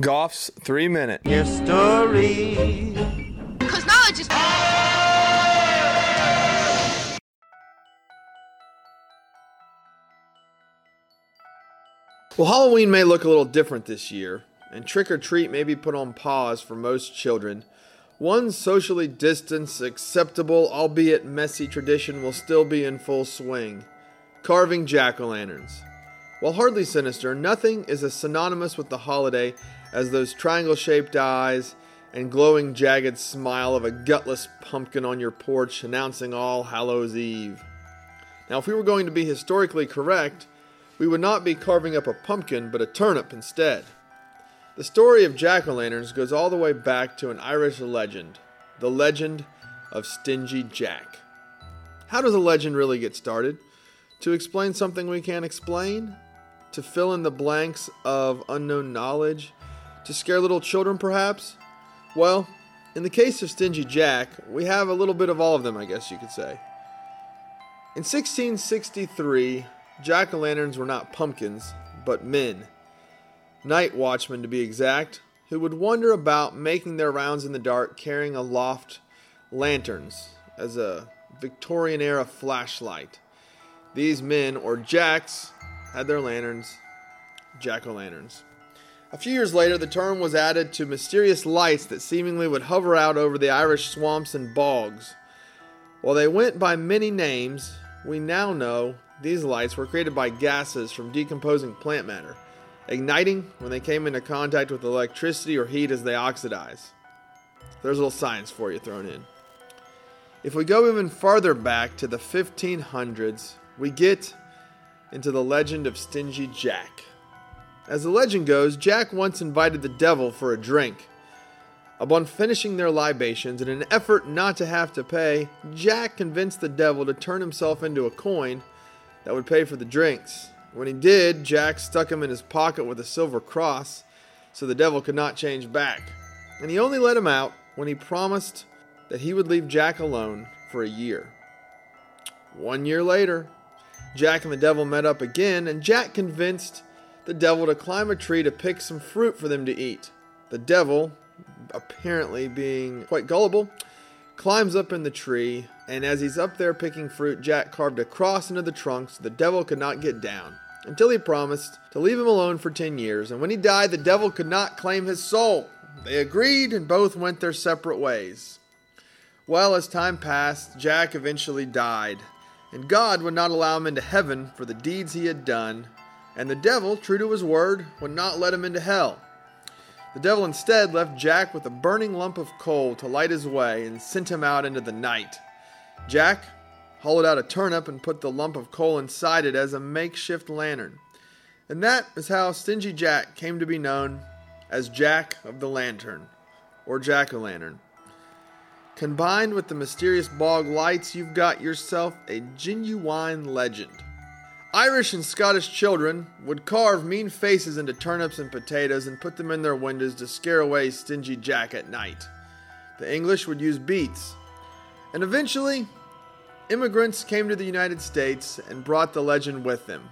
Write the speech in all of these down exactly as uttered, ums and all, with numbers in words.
Goff's three minute history. Because knowledge is. Well, Halloween may look a little different this year, and trick or treat may be put on pause for most children. One socially distanced, acceptable, albeit messy tradition will still be in full swing. Carving jack-o'-lanterns. While hardly sinister, nothing is as synonymous with the holiday as those triangle-shaped eyes and glowing jagged smile of a gutless pumpkin on your porch announcing All Hallows' Eve. Now, if we were going to be historically correct, we would not be carving up a pumpkin, but a turnip instead. The story of jack-o'-lanterns goes all the way back to an Irish legend, the legend of Stingy Jack. How does a legend really get started? To explain something we can't explain? To fill in the blanks of unknown knowledge? To scare little children, perhaps? Well, in the case of Stingy Jack, we have a little bit of all of them, I guess you could say. In sixteen sixty-three, jack-o'-lanterns were not pumpkins, but men. Night watchmen, to be exact, who would wander about making their rounds in the dark carrying aloft lanterns as a Victorian-era flashlight. These men, or jacks, had their lanterns, jack-o'-lanterns. A few years later, the term was added to mysterious lights that seemingly would hover out over the Irish swamps and bogs. While they went by many names, we now know these lights were created by gases from decomposing plant matter, igniting when they came into contact with electricity or heat as they oxidize. There's a little science for you thrown in. If we go even farther back to the fifteen hundreds, we get into the legend of Stingy Jack. As the legend goes, Jack once invited the devil for a drink. Upon finishing their libations, in an effort not to have to pay, Jack convinced the devil to turn himself into a coin that would pay for the drinks. When he did, Jack stuck him in his pocket with a silver cross so the devil could not change back. And he only let him out when he promised that he would leave Jack alone for a year. One year later, Jack and the devil met up again, and Jack convinced the devil to climb a tree to pick some fruit for them to eat. The devil, apparently being quite gullible, climbs up in the tree, and as he's up there picking fruit, Jack carved a cross into the trunk so the devil could not get down, until he promised to leave him alone for ten years, and when he died, the devil could not claim his soul. They agreed, and both went their separate ways. Well, as time passed, Jack eventually died, and God would not allow him into heaven for the deeds he had done, and the devil, true to his word, would not let him into hell. The devil instead left Jack with a burning lump of coal to light his way and sent him out into the night. Jack hollowed out a turnip and put the lump of coal inside it as a makeshift lantern. And that is how Stingy Jack came to be known as Jack of the Lantern, or jack-o'-lantern. Combined with the mysterious bog lights, you've got yourself a genuine legend. Irish and Scottish children would carve mean faces into turnips and potatoes and put them in their windows to scare away Stingy Jack at night. The English would use beets. And eventually, immigrants came to the United States and brought the legend with them.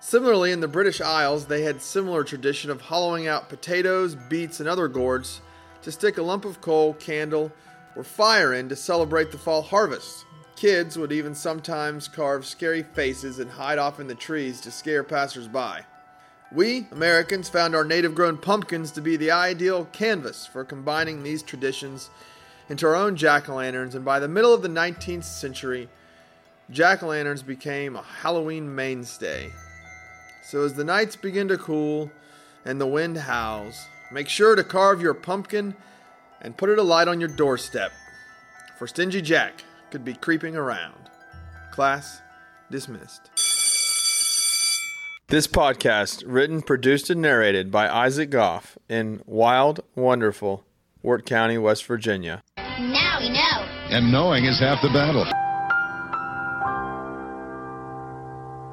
Similarly, in the British Isles, they had similar tradition of hollowing out potatoes, beets, and other gourds to stick a lump of coal, candle, or fire in to celebrate the fall harvest. Kids would even sometimes carve scary faces and hide off in the trees to scare passersby. We, Americans, found our native-grown pumpkins to be the ideal canvas for combining these traditions into our own jack-o'-lanterns, and by the middle of the nineteenth century, jack-o'-lanterns became a Halloween mainstay. So as the nights begin to cool and the wind howls, make sure to carve your pumpkin and put it alight on your doorstep, for Stingy Jack could be creeping around. Class dismissed. This podcast, written, produced, and narrated by Isaac Goff in wild, wonderful Wirt County, West Virginia. Now you know. And knowing is half the battle.